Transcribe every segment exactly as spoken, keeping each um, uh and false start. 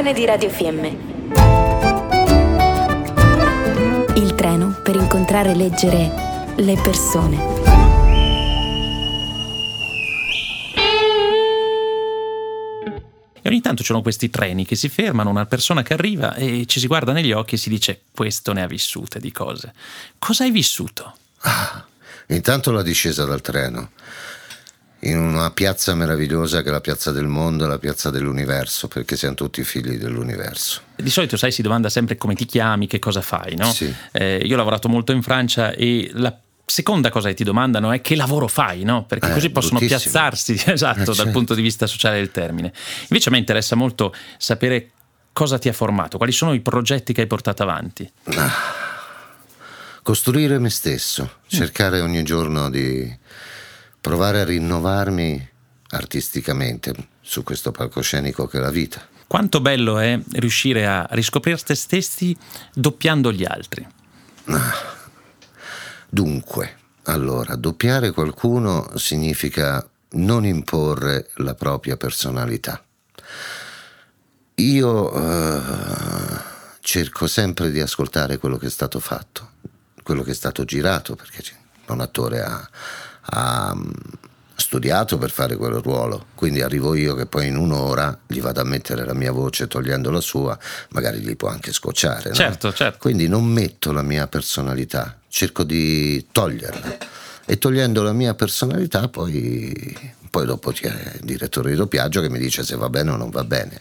produzione di Radio Fiemme. Il treno per incontrare e leggere le persone. E ogni tanto ci sono questi treni che si fermano, una persona che arriva e ci si guarda negli occhi e si dice: questo ne ha vissute di cose. Cosa hai vissuto? Ah, intanto la discesa dal treno in una piazza meravigliosa che è la piazza del mondo, la piazza dell'universo, perché siamo tutti figli dell'universo. Di solito, sai, si domanda sempre come ti chiami, che cosa fai, no? Sì. Eh, io ho lavorato molto in Francia e la seconda cosa che ti domandano è che lavoro fai, no? Perché eh, così possono bruttissimo. piazzarsi, esatto, eh, dal certo. punto di vista sociale del termine. Invece a me interessa molto sapere cosa ti ha formato, quali sono i progetti che hai portato avanti. Ah, costruire me stesso, cercare ogni giorno di provare a rinnovarmi artisticamente su questo palcoscenico che è la vita. Quanto bello è riuscire a riscoprire te stessi doppiando gli altri. Ah. Dunque, allora, doppiare qualcuno significa non imporre la propria personalità. Io eh, cerco sempre di ascoltare quello che è stato fatto, quello che è stato girato, perché un attore ha, ha studiato per fare quel ruolo, quindi arrivo io che poi in un'ora gli vado a mettere la mia voce togliendo la sua, magari gli può anche scocciare. Certo, no? certo. Quindi non metto la mia personalità. Cerco di toglierla, e togliendo la mia personalità poi, poi dopo c'è il direttore di doppiaggio che mi dice se va bene o non va bene.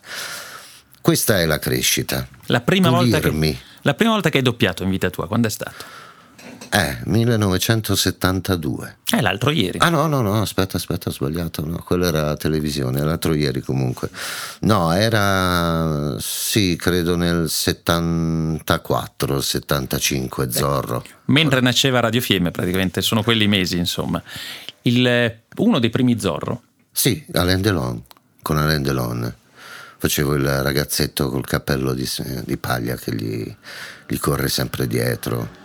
Questa è la crescita. La prima, volta che, la prima volta che hai doppiato in vita tua, quando è stato? Eh, millenovecentosettantadue. Eh, l'altro ieri. Ah no, no, no, aspetta, aspetta, ho sbagliato, no, quella era televisione, l'altro ieri comunque. No, era, sì, credo nel settantaquattro settantacinque, beh, Zorro. Mentre nasceva Radio Fiemme, praticamente, sono quelli mesi, insomma. Il, uno dei primi Zorro. Sì, Alain Delon, con Alain Delon. Facevo il ragazzetto col cappello di, di paglia che gli, gli corre sempre dietro.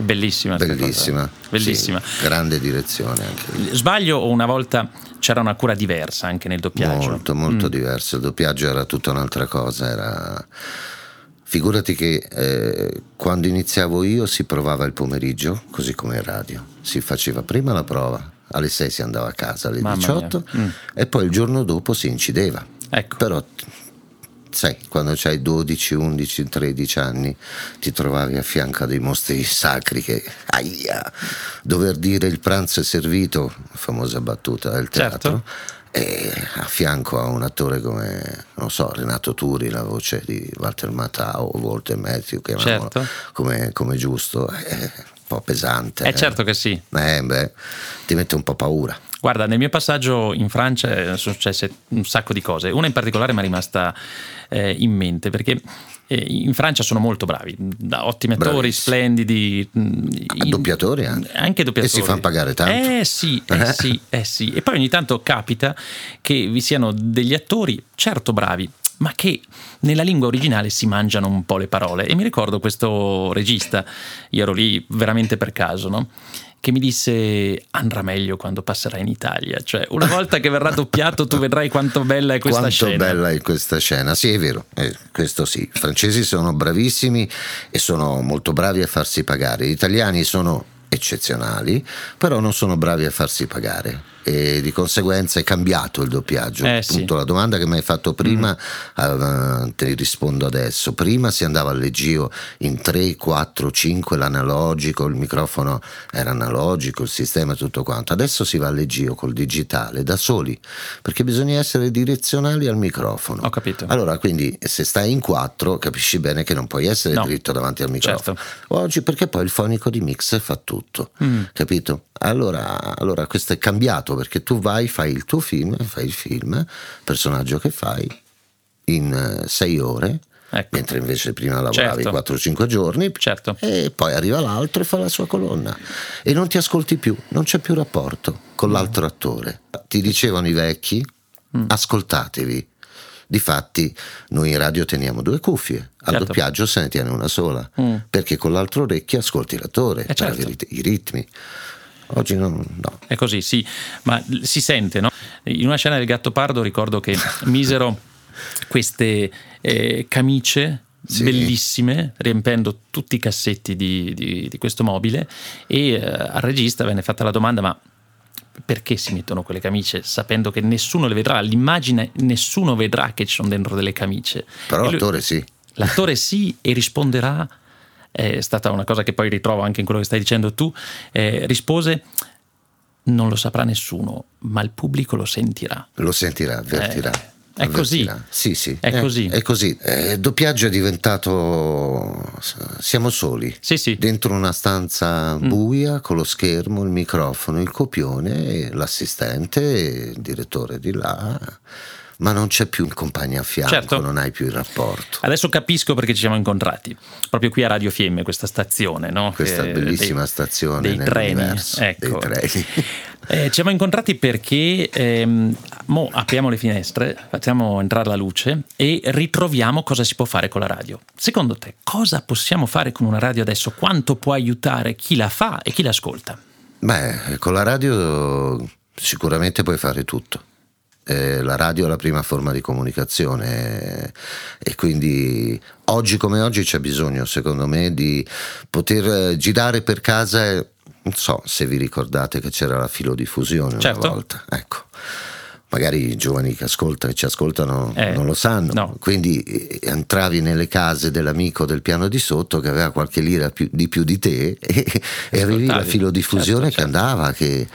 Bellissima, bellissima, bellissima. Sì, grande direzione anche. Sbaglio o una volta c'era una cura diversa anche nel doppiaggio? Molto, molto mm. diverso. Il doppiaggio era tutta un'altra cosa. Era... Figurati che eh, quando iniziavo io si provava il pomeriggio, così come in radio. Si faceva prima la prova, alle sei si andava a casa, alle Mamma diciotto, mm. e poi il giorno dopo si incideva. Ecco. Però... sai, quando c'hai dodici, undici, tredici anni ti trovavi a fianco a dei mostri sacri che, ahia, dover dire il pranzo è servito, famosa battuta del teatro, certo. E a fianco a un attore come, non so, Renato Turi, la voce di Walter Matthau, Walter Matthau, chiamiamolo, certo. come, come giusto, è un po' pesante. È eh. certo che sì. Eh, beh, ti mette un po' paura. Guarda, nel mio passaggio in Francia sono successe un sacco di cose. Una in particolare mi è rimasta eh, in mente, perché eh, in Francia sono molto bravi, ottimi attori, splendidi. In... doppiatori anche. Anche doppiatori. E si fanno pagare tanto. Eh sì, eh sì, eh sì. E poi ogni tanto capita che vi siano degli attori, certo bravi, ma che nella lingua originale si mangiano un po' le parole. E mi ricordo questo regista, io ero lì veramente per caso, no? Che mi disse: andrà meglio quando passerai in Italia, cioè una volta che verrà doppiato tu vedrai quanto bella è questa quanto scena quanto bella è questa scena. Sì, è vero, eh, questo sì, i francesi sono bravissimi e sono molto bravi a farsi pagare, gli italiani sono eccezionali però non sono bravi a farsi pagare, e di conseguenza è cambiato il doppiaggio. eh, Appunto, sì. La domanda che mi hai fatto prima mm. uh, te rispondo adesso. Prima si andava al leggio in tre, quattro, cinque, l'analogico, il microfono era analogico, il sistema, tutto quanto. Adesso si va al leggio col digitale da soli, perché bisogna essere direzionali al microfono. Ho capito. Allora, quindi se stai in quattro capisci bene che non puoi essere no. dritto davanti al microfono, certo. Oggi, perché poi il fonico di mix fa tutto, mm. capito? Allora, allora questo è cambiato, perché tu vai, fai il tuo film, fai il film, personaggio che fai in sei ore, ecco. mentre invece prima lavoravi certo. quattro cinque giorni, certo. e poi arriva l'altro e fa la sua colonna e non ti ascolti più, non c'è più rapporto con l'altro mm. attore. Ti dicevano i vecchi, mm. ascoltatevi. Difatti noi in radio teniamo due cuffie, al certo. doppiaggio se ne tiene una sola, mm. perché con l'altro orecchio ascolti l'attore, eh certo. per i ritmi. Oggi non, no. È così, sì, ma si sente, no? In una scena del Gattopardo ricordo che misero queste eh, camicie, sì, bellissime, riempendo tutti i cassetti di, di, di questo mobile, e eh, al regista venne fatta la domanda: ma perché si mettono quelle camicie sapendo che nessuno le vedrà? L'immagine, nessuno vedrà che ci sono dentro delle camicie. Però lui, l'attore sì. L'attore sì, e risponderà, è stata una cosa che poi ritrovo anche in quello che stai dicendo tu, eh, rispose: non lo saprà nessuno, ma il pubblico lo sentirà. Lo sentirà, avvertirà. Eh. È così. Sì, sì. È, è così. È così. Eh, doppiaggio è diventato. Siamo soli. Sì, sì. Dentro una stanza buia, mm. con lo schermo, il microfono, il copione, l'assistente, il direttore di là. Ma non c'è più il compagno a fianco, certo. Non hai più il rapporto. Adesso capisco perché ci siamo incontrati proprio qui a Radio Fiemme, questa stazione, no? Questa che, bellissima dei, stazione dei treni, ecco. Dei treni. Eh, ci siamo incontrati perché ehm, mo apriamo le finestre, facciamo entrare la luce e ritroviamo cosa si può fare con la radio. Secondo te cosa possiamo fare con una radio adesso? Quanto può aiutare chi la fa e chi l'ascolta? Beh, con la radio sicuramente puoi fare tutto. La radio è la prima forma di comunicazione e quindi oggi come oggi c'è bisogno, secondo me, di poter girare per casa e, non so se vi ricordate che c'era la filodiffusione, certo, una volta, ecco, magari i giovani che ascoltano e ci ascoltano eh, non lo sanno, no. Quindi entravi nelle case dell'amico del piano di sotto che aveva qualche lira più, di più di te e, e avevi la filodiffusione, certo, che certo. andava che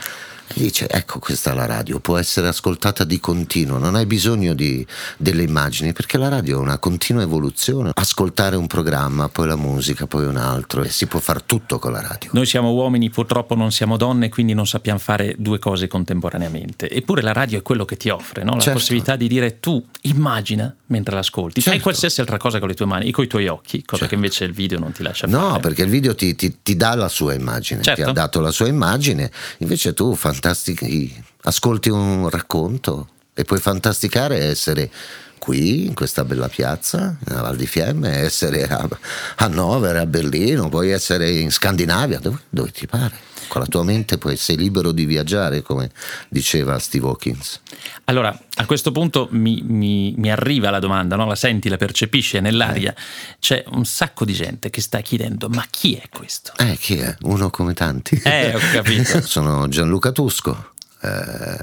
E dice, ecco, questa è la radio, può essere ascoltata di continuo, non hai bisogno di, delle immagini, perché la radio è una continua evoluzione, ascoltare un programma, poi la musica, poi un altro, e si può fare tutto con la radio. Noi siamo uomini, purtroppo non siamo donne, quindi non sappiamo fare due cose contemporaneamente, eppure la radio è quello che ti offre, no? La certo. possibilità di dire tu immagina mentre l'ascolti, certo. fai qualsiasi altra cosa con le tue mani e con i tuoi occhi, cosa certo. che invece il video non ti lascia fare. No, perché il video ti, ti, ti dà la sua immagine, certo. ti ha dato la sua immagine, invece tu fai fantastici, ascolti un racconto e puoi fantasticare, essere qui in questa bella piazza a Val di Fiemme, essere a Hannover, a Berlino, puoi essere in Scandinavia, dove, dove ti pare. Con la tua mente poi sei libero di viaggiare, come diceva Steve Hawkins. Allora, a questo punto mi, mi, mi arriva la domanda, no? La senti, la percepisci, è nell'aria. Eh. C'è un sacco di gente che sta chiedendo: ma chi è questo? Eh, chi è? Uno come tanti. Eh, ho capito. Sono Gianluca Tusco, eh,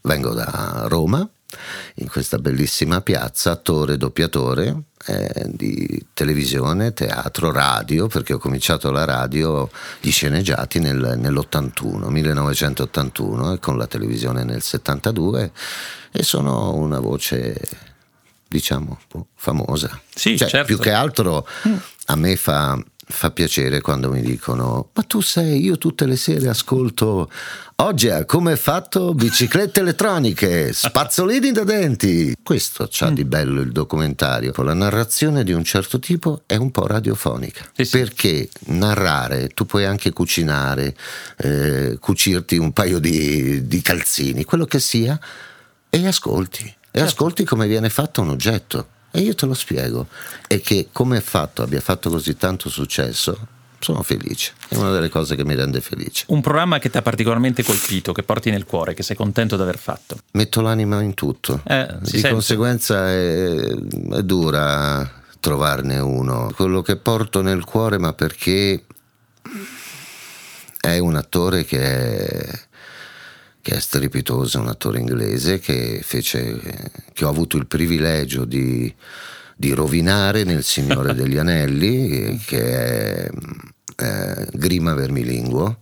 vengo da Roma, in questa bellissima piazza, attore, doppiatore eh, di televisione, teatro, radio, perché ho cominciato la radio, gli sceneggiati nel, nell'ottantuno, millenovecentottantuno, e con la televisione nel settantadue, e sono una voce, diciamo, famosa. Sì, cioè, certo. Più che altro a me fa... fa piacere quando mi dicono: ma tu sei, io tutte le sere ascolto oggi a Come è Fatto, biciclette elettroniche, spazzolini da denti. Questo c'ha mm. di bello il documentario, con la narrazione di un certo tipo è un po' radiofonica, sì, sì. perché narrare, tu puoi anche cucinare, eh, cucirti un paio di, di calzini, quello che sia, e ascolti, e certo. ascolti come viene fatto un oggetto. E io te lo spiego, e che Come è Fatto abbia fatto così tanto successo, sono felice, è una delle cose che mi rende felice. Un programma che ti ha particolarmente colpito, che porti nel cuore, che sei contento di aver fatto? Metto l'anima in tutto, eh, di conseguenza è, è dura trovarne uno. Quello che porto nel cuore, ma perché è un attore che è... che è strepitoso, un attore inglese che fece, che ho avuto il privilegio di, di rovinare nel Signore degli Anelli, che è, è Grima Vermilinguo,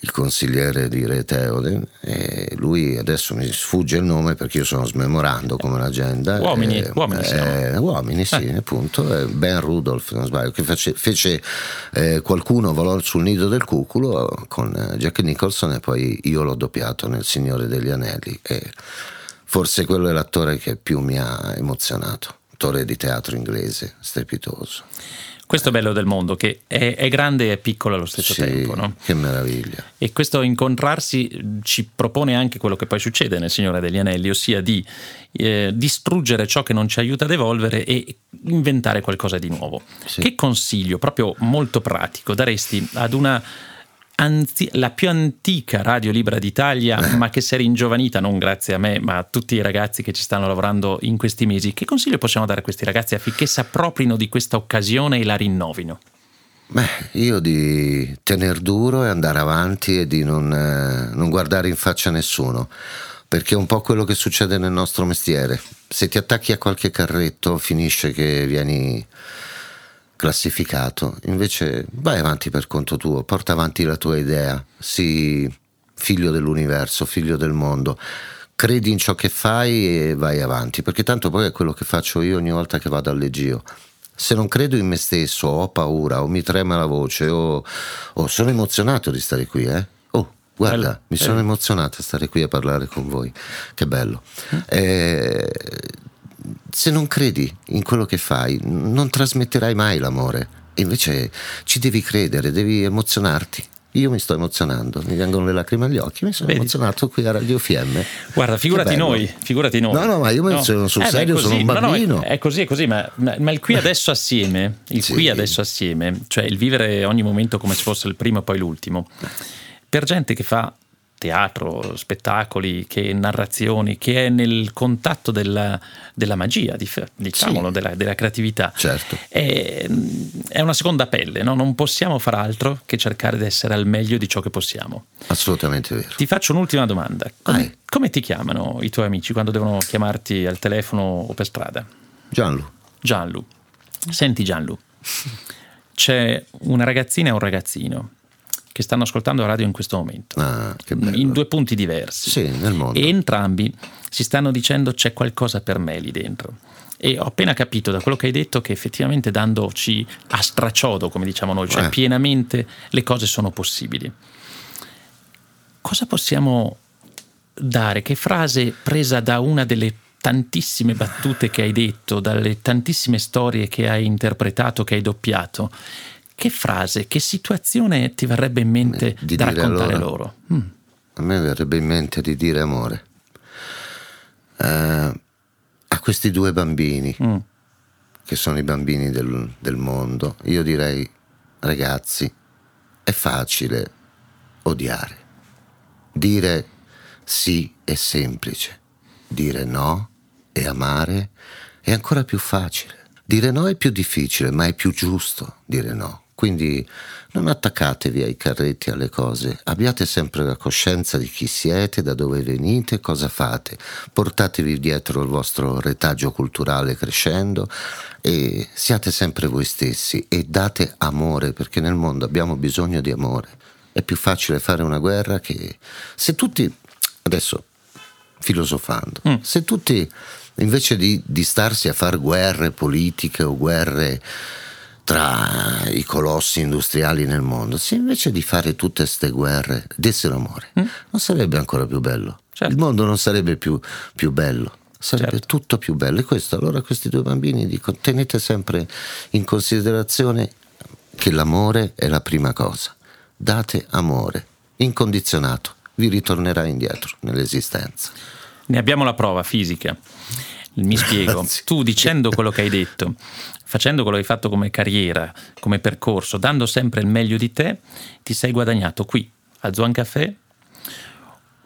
il consigliere di Re Teode, e lui, adesso mi sfugge il nome perché io sono smemorando come l'agenda. Uomini, eh, uomini, eh, uomini sì, eh. appunto, eh, Ben Rudolph, non sbaglio, che fece, fece eh, Qualcuno volò sul nido del cuculo con eh, Jack Nicholson, e poi io l'ho doppiato nel Signore degli Anelli, e forse quello è l'attore che più mi ha emozionato, attore di teatro inglese, strepitoso. Questo è bello del mondo, che è, è grande e è piccolo allo stesso sì, tempo, no? Che meraviglia. E questo incontrarsi ci propone anche quello che poi succede nel Signore degli Anelli, ossia di eh, distruggere ciò che non ci aiuta ad evolvere e inventare qualcosa di nuovo. Sì. Che consiglio, proprio molto pratico, daresti ad una anzi- la più antica radio libera d'Italia, ma che si è ringiovanita non grazie a me ma a tutti i ragazzi che ci stanno lavorando in questi mesi. Che consiglio possiamo dare a questi ragazzi affinché s'approprino di questa occasione e la rinnovino? Beh, io di tener duro e andare avanti e di non, eh, non guardare in faccia nessuno, perché è un po' quello che succede nel nostro mestiere. Se ti attacchi a qualche carretto finisce che vieni classificato, invece vai avanti per conto tuo, porta avanti la tua idea, sii figlio dell'universo, figlio del mondo, credi in ciò che fai e vai avanti, perché tanto poi è quello che faccio io ogni volta che vado al leggio. Se non credo in me stesso, ho paura, o mi trema la voce, o, o sono emozionato di stare qui, eh? Oh, guarda, bello. Mi sono eh. emozionato a stare qui a parlare con voi, che bello. Eh, se non credi in quello che fai, non trasmetterai mai l'amore, invece ci devi credere, devi emozionarti. Io mi sto emozionando, mi vengono le lacrime agli occhi, mi sono Vedi. emozionato qui a Radio Fiemme. Guarda, figurati noi, figurati noi. No, no, ma io no. sono sul eh, serio, beh, sono un bambino. No, no, è, è così, è così, ma, ma, ma il qui adesso assieme, il sì. qui adesso assieme, cioè il vivere ogni momento come se fosse il primo e poi l'ultimo, per gente che fa teatro, spettacoli, che narrazioni, che è nel contatto della, della magia, diciamolo, sì. della, della creatività, certo. è, è una seconda pelle, no? Non possiamo far altro che cercare di essere al meglio di ciò che possiamo. Assolutamente vero. Ti faccio un'ultima domanda. Come, come ti chiamano i tuoi amici quando devono chiamarti al telefono o per strada? Gianlu. Gianlu. Senti Gianlu, c'è una ragazzina e un ragazzino che stanno ascoltando la radio in questo momento, ah, che bello. In due punti diversi, sì, nel mondo. E entrambi si stanno dicendo c'è qualcosa per me lì dentro, e ho appena capito da quello che hai detto che effettivamente dandoci a straciodo, come diciamo noi, cioè eh. pienamente, le cose sono possibili. Cosa possiamo dare? Che frase presa da una delle tantissime battute che hai detto, dalle tantissime storie che hai interpretato, che hai doppiato, che frase, che situazione ti verrebbe in mente di da raccontare allora, loro? Mm. A me verrebbe in mente di dire amore uh, a questi due bambini mm. che sono i bambini del, del mondo. Io direi: ragazzi, è facile odiare, dire sì è semplice, dire no e amare è ancora più facile. Dire no è più difficile, ma è più giusto dire no. Quindi non attaccatevi ai carretti, alle cose, abbiate sempre la coscienza di chi siete, da dove venite, cosa fate, portatevi dietro il vostro retaggio culturale crescendo e siate sempre voi stessi e date amore, perché nel mondo abbiamo bisogno di amore. È più facile fare una guerra che se tutti, adesso filosofando, mm. se tutti invece di, di starsi a far guerre politiche o guerre tra i colossi industriali nel mondo, se invece di fare tutte queste guerre dessero amore, mm. non sarebbe ancora più bello? Certo. Il mondo non sarebbe più, più bello, sarebbe certo. tutto più bello. E questo, allora questi due bambini dicono: tenete sempre in considerazione che l'amore è la prima cosa, date amore incondizionato, vi ritornerà indietro nell'esistenza. Ne abbiamo la prova fisica. Mi spiego. Tu, dicendo quello che hai detto, facendo quello che hai fatto come carriera, come percorso, dando sempre il meglio di te, ti sei guadagnato qui a Zoan Café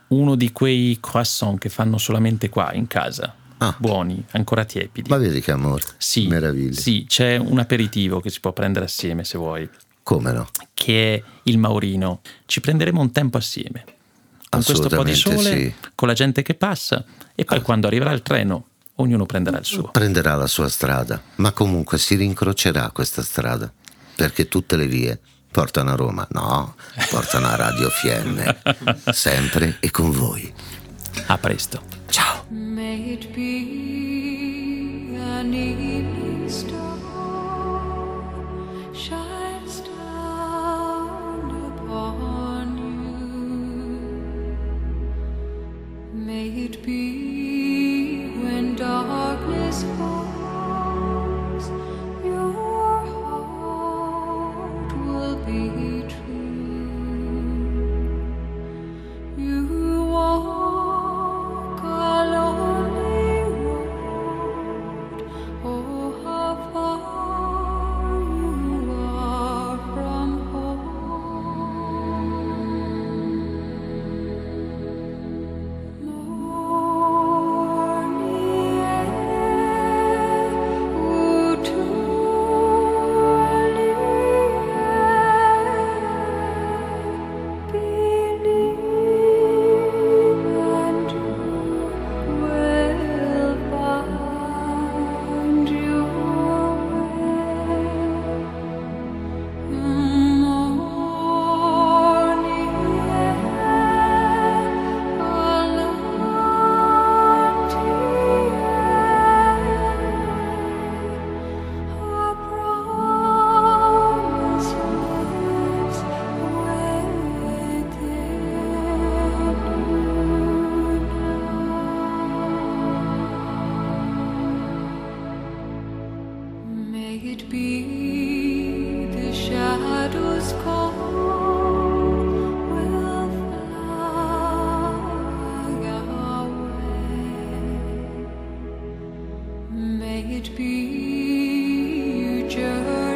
uno di quei croissant che fanno solamente qua in casa. Ah. Buoni, ancora tiepidi. Ma vedi che amore. Sì, meraviglia. Sì, c'è un aperitivo che si può prendere assieme se vuoi. Come no? Che è il Maurino. Ci prenderemo un tempo assieme. Con questo po' di sole, sì. con la gente che passa, e poi ah. quando arriverà il treno ognuno prenderà il suo. Prenderà la sua strada, ma comunque si rincrocerà questa strada, perché tutte le vie portano a Roma, no, portano a Radio Fiemme, sempre e con voi. A presto. Ciao. May it be when darkness falls, your heart will be true. You walk a lonely road, oh how far May it be you just